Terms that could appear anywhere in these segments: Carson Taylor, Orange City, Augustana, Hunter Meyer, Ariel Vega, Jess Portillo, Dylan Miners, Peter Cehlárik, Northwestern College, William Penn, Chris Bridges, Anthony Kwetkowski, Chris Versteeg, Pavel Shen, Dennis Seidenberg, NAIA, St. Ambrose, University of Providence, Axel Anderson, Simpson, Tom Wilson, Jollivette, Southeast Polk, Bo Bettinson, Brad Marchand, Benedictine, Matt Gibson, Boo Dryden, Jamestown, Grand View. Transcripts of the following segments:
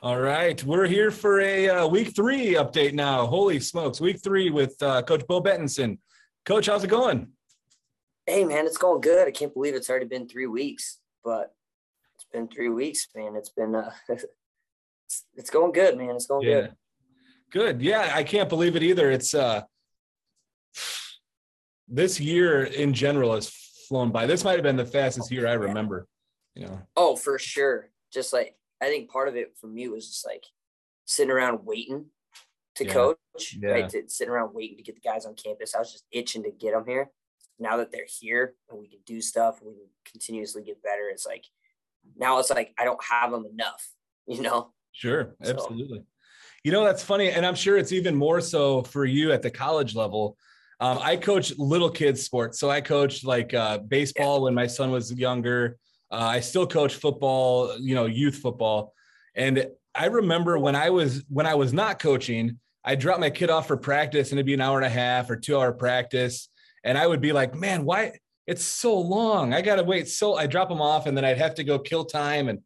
All right, we're here for a week three update now. Holy smokes, week three with Coach Bo Bettinson. Coach, how's it going? Hey, man, it's going good. I can't believe it's already been 3 weeks, but it's been 3 weeks, man. It's been it's going good, man. It's going good. Good. Yeah, I can't believe it either. It's this year in general has flown by. This might have been the fastest year I remember. You know. Oh, for sure. Just like I think part of it for me was just like sitting around waiting to coach. Yeah. Right? Sitting around waiting to get the guys on campus. I was just itching to get them here. Now that they're here and we can do stuff, we can continuously get better. It's like, now it's like, I don't have them enough, you know? Sure. Absolutely. So, you know, that's funny. And I'm sure it's even more so for you at the college level. I coach little kids sports. So I coached like baseball when my son was younger. I still coach football, you know, youth football. And I remember when I was not coaching, I dropped my kid off for practice and it'd be an hour and a half or 2 hour practice. And I would be like, man, why it's so long. I got to wait. So I drop them off and then I'd have to go kill time. And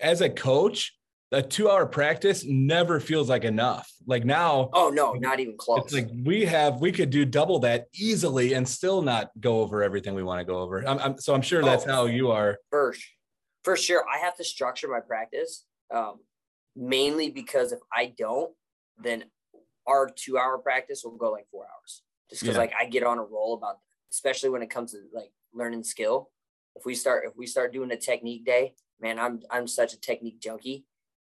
as a coach, a 2 hour practice never feels like enough. Like now. Oh no, not even close. It's like we could do double that easily and still not go over everything we want to go over. So I'm sure that's how you are. For sure. I have to structure my practice mainly because if I don't, then our 2 hour practice will go like 4 hours. Just because like I get on a roll about, especially when it comes to like learning skill. If we start doing a technique day, man, I'm such a technique junkie.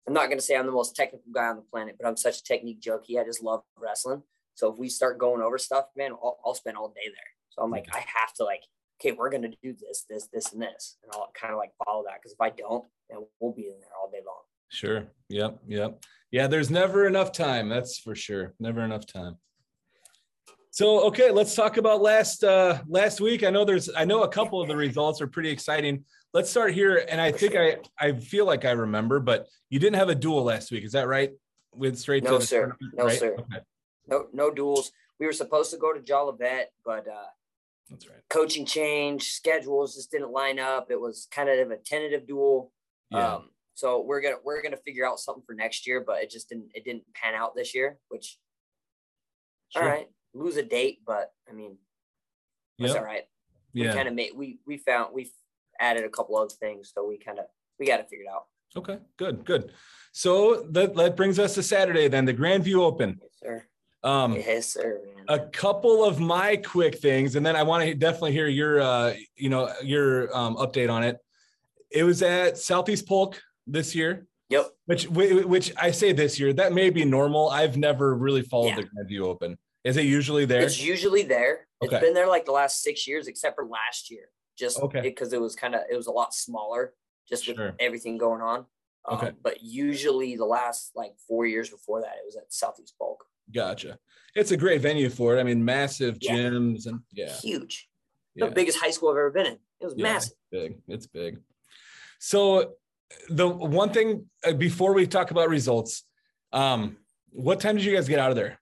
I'm not gonna say I'm the most technical guy on the planet, but I'm such a technique junkie. I just love wrestling. So if we start going over stuff, man, I'll spend all day there. So I'm like, I have to like, okay, we're gonna do this, this, this, and this, and I'll kind of like follow that because if I don't, then we'll be in there all day long. Sure. Yep. Yeah. There's never enough time. That's for sure. Never enough time. So, okay, let's talk about last week. I know a couple of the results are pretty exciting. Let's start here. And I think I feel like I remember, but you didn't have a duel last week. Is that right? With straight to the tournament, right? Sir. Okay. No duels. We were supposed to go to Jollivette, but that's right. Coaching change, schedules just didn't line up. It was kind of a tentative duel. Yeah. So we're gonna figure out something for next year, but it didn't pan out this year, which all right. Lose a date, but I mean, that's all right. We kind of made, we added a couple other things. So we got to figure it out. Okay, good. So that brings us to Saturday then, the Grand View Open. Yes, sir. Man. A couple of my quick things. And then I want to definitely hear your update on it. It was at Southeast Polk this year. Yep. Which I say this year, that may be normal. I've never really followed the Grand View Open. Is it usually there? It's usually there. Okay. It's been there like the last 6 years, except for last year, just because it was a lot smaller, just with everything going on. But usually the last like 4 years before that, it was at Southeast Polk. Gotcha. It's a great venue for it. I mean, massive gyms and huge. Yeah. The biggest high school I've ever been in. It was massive. It's big. So the one thing before we talk about results, what time did you guys get out of there?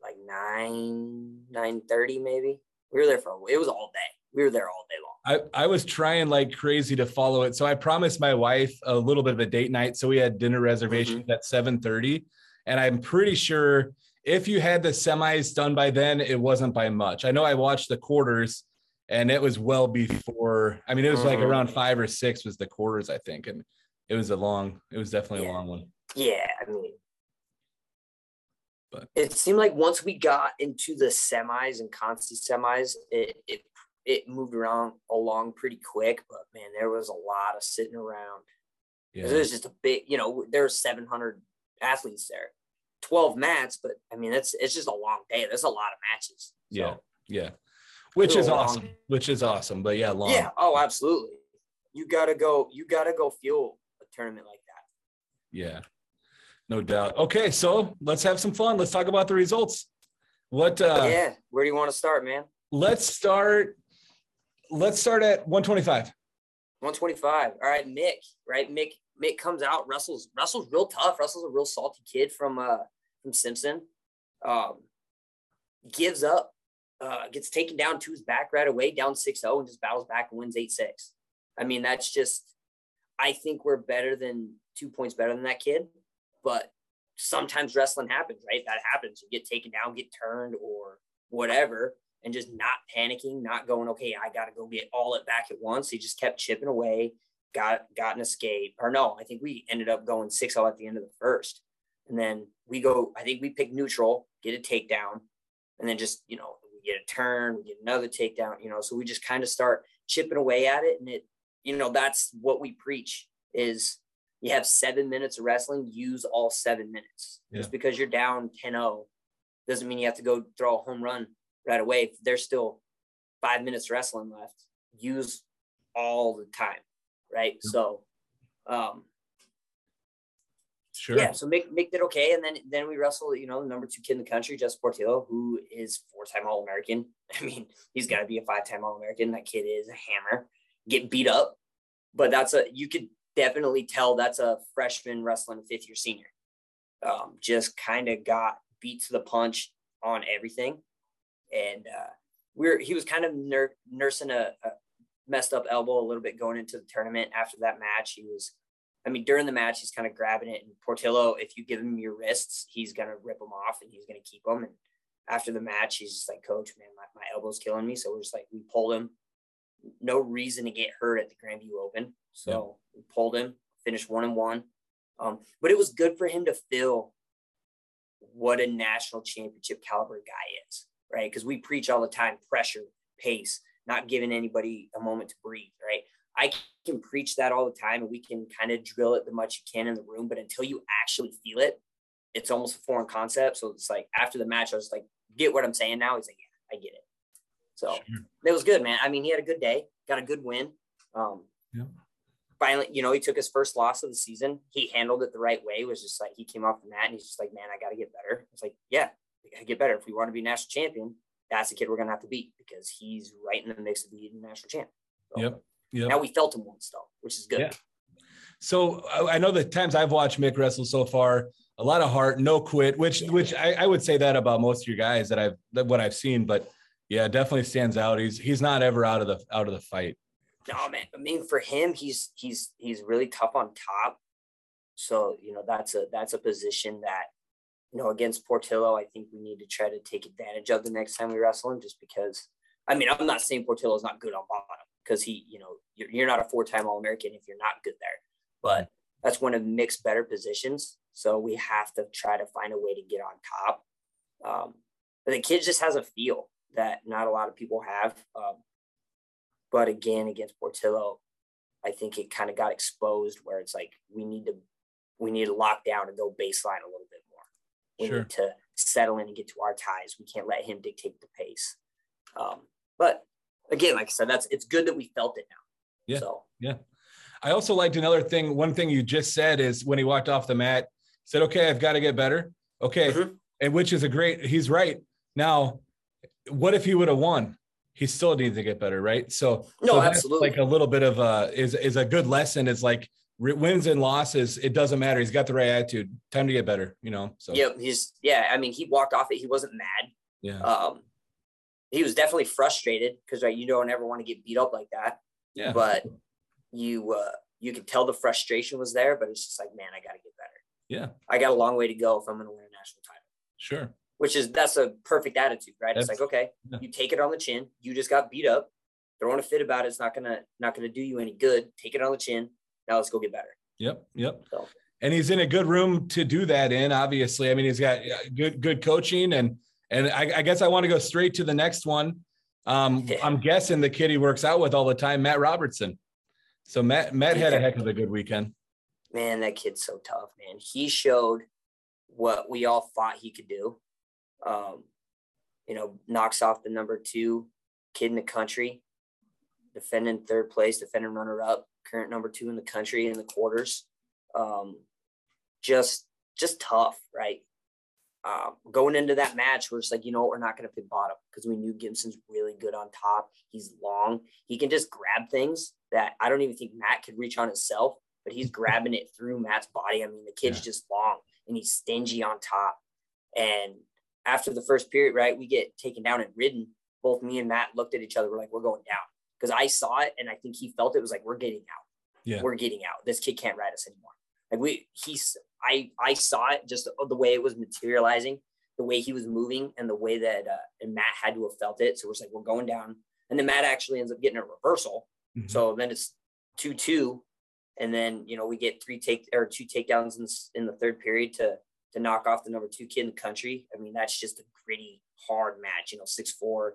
Like 9:30 maybe. We were there it was all day. We were there all day long. I was trying like crazy to follow it. So I promised my wife a little bit of a date night. So we had dinner reservations at 7:30. And I'm pretty sure if you had the semis done by then, it wasn't by much. I know I watched the quarters and it was well before, I mean, it was like around 5 or 6 was the quarters, I think. And it was definitely a long one. Yeah, I mean, but it seemed like once we got into the semis and conference semis, it moved along pretty quick. But man, there was a lot of sitting around. Yeah. It was just a big, you know, there were 700 athletes there, 12 mats. But I mean, it's just a long day. There's a lot of matches. So. Yeah, which is awesome. But yeah, long. Yeah. Oh, absolutely. You gotta go fuel a tournament like that. Yeah, no doubt. Okay, so let's have some fun. Let's talk about the results. What? Where do you want to start, man? Let's start at 125. 125. All right, Mick. Right, Mick comes out. Russell's real tough. Russell's a real salty kid from Simpson. Gives up gets taken down to his back right away, down 6-0, and just battles back and wins 8-6. I mean, that's just, I think we're better than 2 points better than that kid, but sometimes wrestling happens, right? That happens. You get taken down, get turned or whatever, and just not panicking, not going, okay, I got to go get all it back at once. He just kept chipping away, got an escape. Or no, I think we ended up going 6-0 at the end of the first. And then we go, I think we pick neutral, get a takedown, and then just, you know, we get a turn, we get another takedown, you know, so we just kind of start chipping away at it. And it, you know, that's what we preach is you have 7 minutes of wrestling, use all 7 minutes. Yeah. Just because you're down 10-0 doesn't mean you have to go throw a home run right away. If there's still 5 minutes wrestling left, use all the time. Right. Yeah. So, sure. Yeah, so make that okay, and then we wrestle, you know, the number 2 kid in the country, Jess Portillo, who is 4-time All-American. I mean, he's got to be a 5-time All-American. That kid is a hammer. Get beat up, but that's you could definitely tell that's a freshman wrestling 5th-year senior. Just kind of got beat to the punch on everything, and he was kind of nursing a messed up elbow a little bit going into the tournament. After that match, during the match, he's kind of grabbing it. And Portillo, if you give him your wrists, he's going to rip them off and he's going to keep them. And after the match, he's just like, coach, man, my elbow's killing me. So we're just like, we pulled him. No reason to get hurt at the Grand View Open. So we pulled him, finished 1-1. But it was good for him to feel what a national championship caliber guy is, right? Because we preach all the time, pressure, pace, not giving anybody a moment to breathe, right? I can preach that all the time, and we can kind of drill it the much you can in the room, but until you actually feel it, it's almost a foreign concept. So it's like after the match, I was like, get what I'm saying now? He's like, yeah, I get it. So It was good, man. I mean, he had a good day, got a good win. Finally, you know, he took his first loss of the season. He handled it the right way. It was just like, he came off the mat and he's just like, man, I got to get better. It's like, yeah, I got to get better. If we want to be national champion, that's the kid we're going to have to beat because he's right in the mix of being national champ. So, yep. Yeah. Now we felt him once though, which is good. Yeah. So I know the times I've watched Mick wrestle so far, a lot of heart, no quit, which I would say that about most of your guys what I've seen, but yeah, definitely stands out. He's not ever out of the fight. No, man. I mean, for him, he's really tough on top. So, you know, that's a position that, you know, against Portillo, I think we need to try to take advantage of the next time we wrestle him, just because, I mean, I'm not saying Portillo is not good on bottom, because he, you know, you're not a 4-time All-American if you're not good there, but that's one of Mick's better positions. So we have to try to find a way to get on top. But the kid just has a feel that not a lot of people have. But again, against Portillo, I think it kind of got exposed where it's like, we need to lock down and go baseline a little bit more. We need to settle in and get to our ties. We can't let him dictate the pace. But again, like I said, it's good that we felt it now. Yeah. So. Yeah. I also liked another thing. One thing you just said is when he walked off the mat, he said, okay, I've got to get better. Okay. Mm-hmm. And which is he's right. Now, what if he would have won? He still needs to get better. Right. So absolutely. Like a little bit of is a good lesson. It's like wins and losses. It doesn't matter. He's got the right attitude. Time to get better, you know? So yeah, I mean, he walked off it. He wasn't mad. Yeah. He was definitely frustrated because, right, you don't ever want to get beat up like that. Yeah. But you could tell the frustration was there, but it's just like, man, I got to get better. Yeah. I got a long way to go if I'm going to win a national title. Sure. That's a perfect attitude, right? It's like, okay, You take it on the chin. You just got beat up. Throwing a fit about it's not going to do you any good. Take it on the chin. Now let's go get better. Yep. So. And he's in a good room to do that in, obviously. I mean, he's got good coaching and I guess I want to go straight to the next one. I'm guessing the kid he works out with all the time, Matt Robertson. So Matt had a heck of a good weekend. Man, that kid's so tough, man. He showed what we all thought he could do. You know, knocks off the number 2 kid in the country, defending third place, defending runner-up, current number 2 in the country in the quarters. Just tough, right? Going into that match, we're just like, you know, we're not going to pick bottom because we knew Gibson's really good on top. He's long. He can just grab things that I don't even think Matt could reach on himself, but he's grabbing it through Matt's body. I mean, the kid's just long and he's stingy on top. And after the first period, right, we get taken down and ridden both me and Matt looked at each other. We're like, we're going down, because I saw it and I think he felt it. It was like, we're getting out. Yeah. We're getting out. This kid can't ride us anymore. Like I saw it, just the way it was materializing, the way he was moving, and the way that and Matt had to have felt it. So we're just like, we're going down. And then Matt actually ends up getting a reversal. Mm-hmm. So then it's 2-2. And then, you know, we get two takedowns in the third period to knock off the number 2 kid in the country. I mean, that's just a gritty, hard match, you know, 6'4".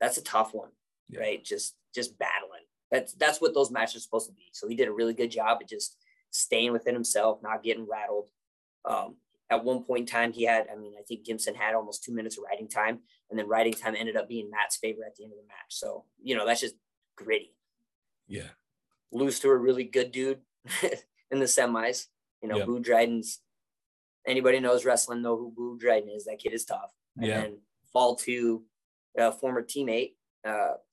That's a tough one, yeah. Right? Just battling. That's what those matches are supposed to be. So he did a really good job at just staying within himself, not getting rattled. At one point in time, I think Gibson had almost 2 minutes of riding time, and then riding time ended up being Matt's favor at the end of the match. So, you know, that's just gritty. Yeah. Lose to a really good dude in the semis. You know, yeah. Boo Dryden's, anybody knows wrestling, know who Boo Dryden is. That kid is tough. And yeah. Then fall to a former teammate,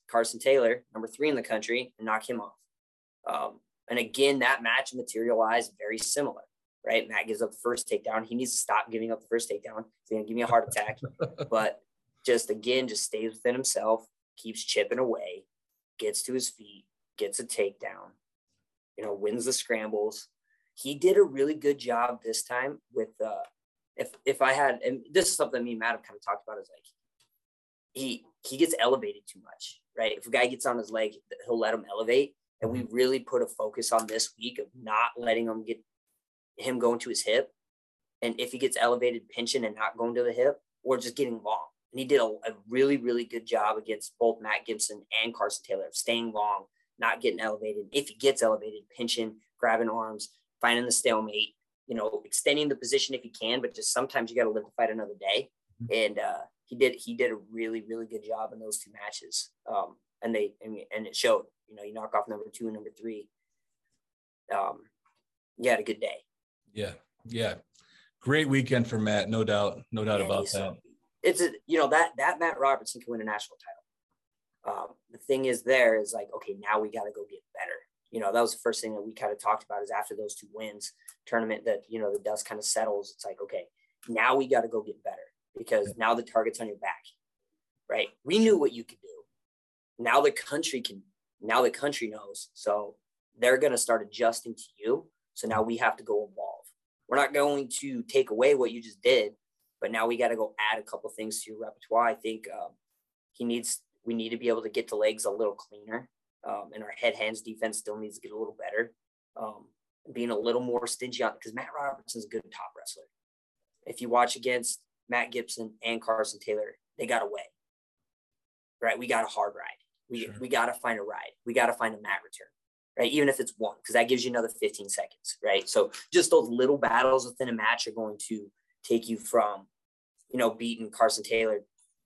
Carson Taylor, number 3 in the country, and knock him off. And again, that match materialized very similar, right? Matt gives up the first takedown. He needs to stop giving up the first takedown. He's going to give me a heart attack. But just stays within himself, keeps chipping away, gets to his feet, gets a takedown, you know, wins the scrambles. He did a really good job this time with, if I had, and this is something me and Matt have kind of talked about, is like, he gets elevated too much, right? If a guy gets on his leg, he'll let him elevate. And we really put a focus on this week of not letting him get him going to his hip. And if he gets elevated, pinching and not going to the hip, or just getting long. And he did a really, really good job against both Matt Gibson and Carson Taylor of staying long, not getting elevated. If he gets elevated, pinching, grabbing arms, finding the stalemate, you know, extending the position if he can, but just sometimes you got to live to fight another day. And he did a really, really good job in those two matches. And it showed, you know, you knock off number 2 and number 3. You had a good day. Yeah. Yeah. Great weekend for Matt. No doubt. No doubt about that. It's that Matt Robertson can win a national title. The thing is there is like, okay, now we got to go get better. You know, that was the first thing that we kind of talked about, is after those 2 wins tournament that, you know, the dust kind of settles. It's like, okay, now we got to go get better, because now the target's on your back, right? We knew what you could do. Now the country knows. So they're going to start adjusting to you. So now we have to go evolve. We're not going to take away what you just did, but now we got to go add a couple things to your repertoire. I think we need to be able to get the legs a little cleaner, and our head hands defense still needs to get a little better. Being a little more stingy on, because Matt Robertson's a good top wrestler. If you watch against Matt Gibson and Carson Taylor, they got away. Right? We got a hard ride. We got to find a ride. We got to find a Matt return, right? Even if it's one, because that gives you another 15 seconds, right? So just those little battles within a match are going to take you from, you know, beating Carson Taylor,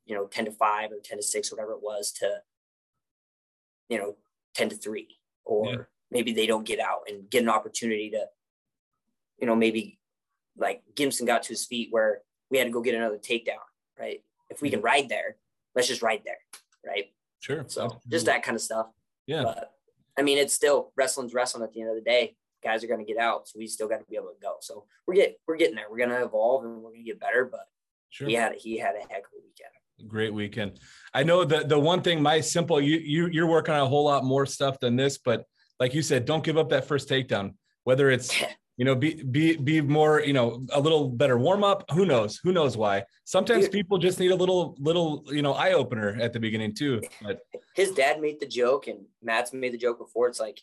you know, 10-5 or 10-6, whatever it was, to, you know, 10-3, or yeah. Maybe they don't get out and get an opportunity to, you know, maybe like Gibson got to his feet where we had to go get another takedown, right? If we can ride there, let's just ride there, right? Sure. So just that kind of stuff. Yeah. But, I mean, it's still wrestling at the end of the day. Guys are going to get out, so we still got to be able to go. So we're getting there. We're going to evolve and we're going to get better, but sure. He had a heck of a weekend. Great weekend. I know the one thing, my simple, you're working on a whole lot more stuff than this, but like you said, don't give up that first takedown, whether it's, you know, be more, you know, a little better warm up. Who knows why sometimes people just need a little, you know, eye opener at the beginning too. But his dad made the joke, and Matt's made the joke before. It's like,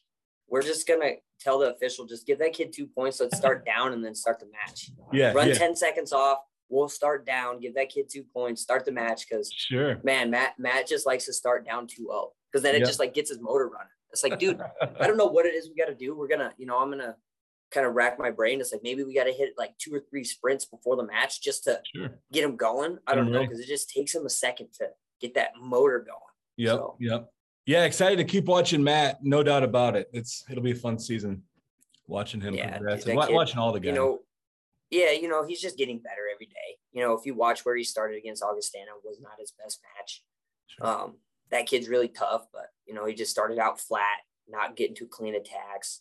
we're just going to tell the official, just give that kid 2 points. Let's start down and then start the match. Yeah. Run 10 seconds off. We'll start down, give that kid 2 points, start the match. Because sure, man, Matt just likes to start down 2-0, because then it just like gets his motor running. It's like, dude, I don't know what it is we got to do. We're gonna, you know, I'm gonna kind of rack my brain. It's like, maybe we got to hit like 2 or 3 sprints before the match just to get him going. I don't know, because it just takes him a second to get that motor going. Yep. So. Yep. Yeah, excited to keep watching Matt. No doubt about it. It'll be a fun season watching him progress and watching all the guys. You know, yeah, you know, he's just getting better every day. You know, if you watch where he started against Augustana, it was not his best match. Sure. That kid's really tough, but, you know, he just started out flat, not getting too clean attacks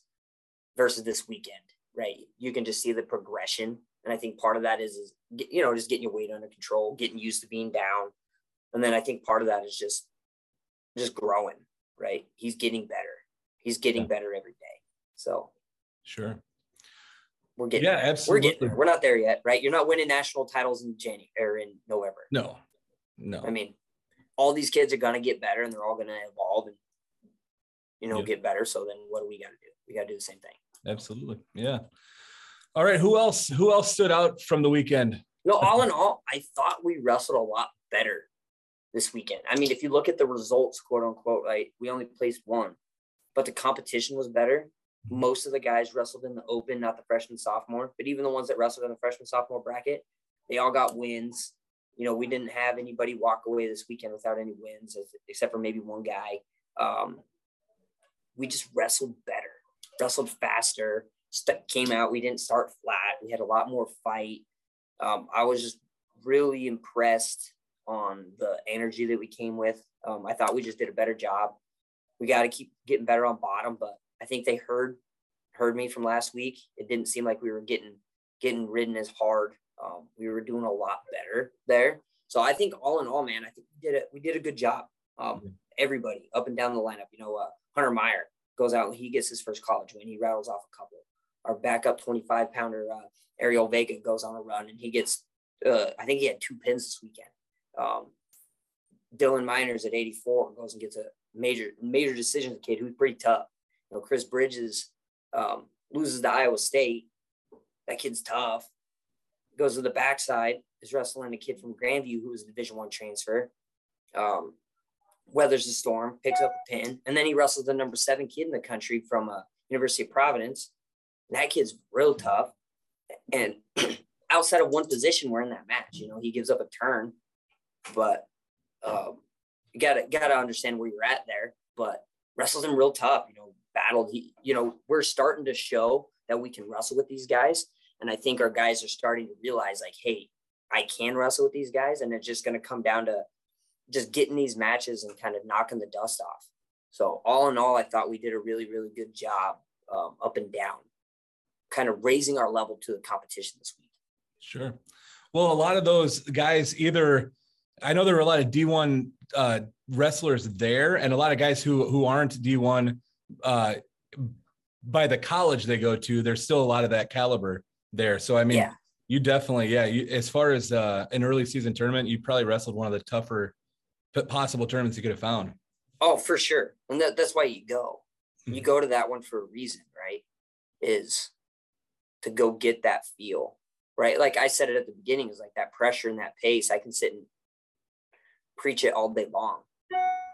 versus this weekend, right? You can just see the progression. And I think part of that is you know, just getting your weight under control, getting used to being down. And then I think part of that is just growing, right? He's getting better. He's getting better every day. So sure. We're getting there. Absolutely. We're getting there. We're not there yet, right? You're not winning national titles in January or in November. No. I mean, all these kids are going to get better and they're all going to evolve and, you know, get better. So then what do we got to do? We got to do the same thing. Absolutely. Yeah. All right. Who else stood out from the weekend? No, all in all, I thought we wrestled a lot better this weekend. I mean, if you look at the results, quote unquote, right, we only placed one, but the competition was better. Most of the guys wrestled in the open, not the freshman, sophomore, but even the ones that wrestled in the freshman, sophomore bracket, they all got wins. You know, we didn't have anybody walk away this weekend without any wins, except for maybe one guy. We just wrestled better, wrestled faster, came out. We didn't start flat. We had a lot more fight. I was just really impressed on the energy that we came with. I thought we just did a better job. We got to keep getting better on bottom, but I think they heard me from last week. It didn't seem like we were getting ridden as hard. We were doing a lot better there. So I think all in all, man, I think we did a good job. Everybody up and down the lineup. You know, Hunter Meyer goes out and he gets his first college win. He rattles off a couple. Our backup 25 pounder Ariel Vega goes on a run and he gets. I think he had 2 pins this weekend. Dylan Miners at 84 goes and gets a major decision to the kid who's pretty tough. You know, Chris Bridges loses to Iowa State. That kid's tough. Goes to the backside, is wrestling a kid from Grand View who was a Division I transfer. Weathers the storm, picks up a pin, and then he wrestles the number 7 kid in the country from University of Providence. And that kid's real tough. And outside of one position, we're in that match. You know, he gives up a turn, but you gotta understand where you're at there. But wrestles him real tough. You know, battled. You know, we're starting to show that we can wrestle with these guys. And I think our guys are starting to realize, like, hey, I can wrestle with these guys. And it's just going to come down to just getting these matches and kind of knocking the dust off. So all in all, I thought we did a really, really good job up and down, kind of raising our level to the competition this week. Sure. Well, a lot of those guys either – I know there were a lot of D1 wrestlers there and a lot of guys who aren't D1 by the college they go to, there's still a lot of that caliber there. So, I mean, you definitely, as far as an early season tournament, you probably wrestled one of the tougher possible tournaments you could have found. Oh, for sure. And that's why you go. You go to that one for a reason, right? Is to go get that feel, right? Like I said it at the beginning, is like that pressure and that pace. I can sit and preach it all day long,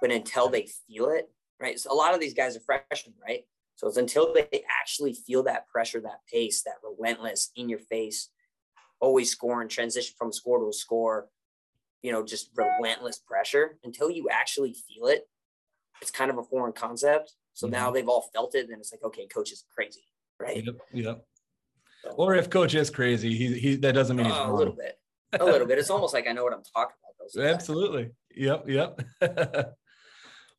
but until they feel it, right? So a lot of these guys are freshmen, right? So it's until they actually feel that pressure, that pace, that relentless in your face, always scoring, transition from score to a score, you know, just relentless pressure until you actually feel it. It's kind of a foreign concept. So now they've all felt it. And it's like, okay, coach is crazy, right? Yep. So, or if coach is crazy, he that doesn't mean he's wrong. A little bit. It's almost like I know what I'm talking about. Absolutely. Yep.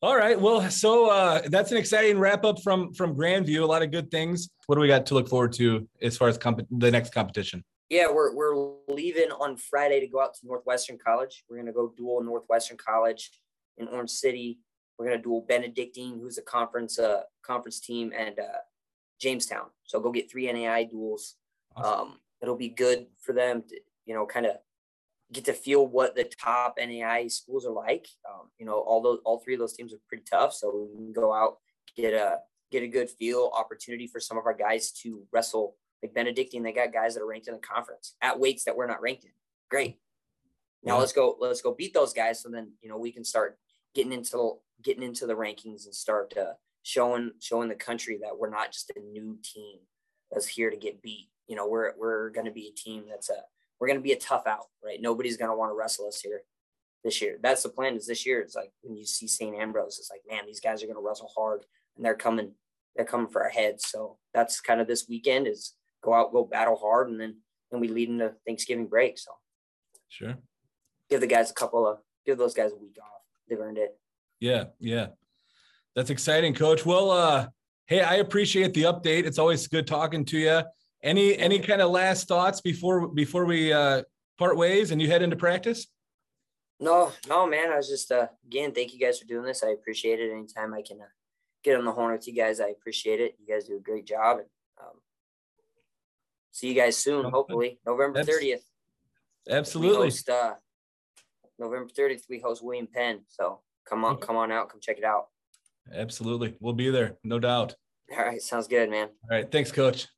All right. Well, so that's an exciting wrap up from Grand View. A lot of good things. What do we got to look forward to as far as the next competition? Yeah, we're leaving on Friday to go out to Northwestern College. We're going to go duel Northwestern College in Orange City. We're going to duel Benedictine, who's a conference team, and Jamestown. So go get 3 NAIA duels. Awesome. It'll be good for them to, you know, kind of get to feel what the top NAIA schools are like. You know, all 3 of those teams are pretty tough. So we can go out, get a good feel, opportunity for some of our guys to wrestle. Like Benedictine, they got guys that are ranked in the conference at weights that we're not ranked in. Great. Now let's go beat those guys. So then, you know, we can start getting into the rankings and start showing the country that we're not just a new team that's here to get beat. You know, we're going to be a team we're going to be a tough out, right? Nobody's going to want to wrestle us here this year. That's the plan is this year. It's like when you see St. Ambrose, it's like, man, these guys are going to wrestle hard and they're coming for our heads. So that's kind of this weekend is go out, go battle hard. And then we lead into Thanksgiving break. So sure. Give those guys a week off. They've earned it. Yeah. That's exciting, coach. Well, hey, I appreciate the update. It's always good talking to you. Any kind of last thoughts before we part ways and you head into practice? No, man. I was just, again, thank you guys for doing this. I appreciate it. Anytime I can get on the horn with you guys, I appreciate it. You guys do a great job. And, see you guys soon, hopefully. November 30th. Absolutely. Host, November 30th, we host William Penn. So come on out. Come check it out. Absolutely. We'll be there. No doubt. All right. Sounds good, man. All right. Thanks, Coach.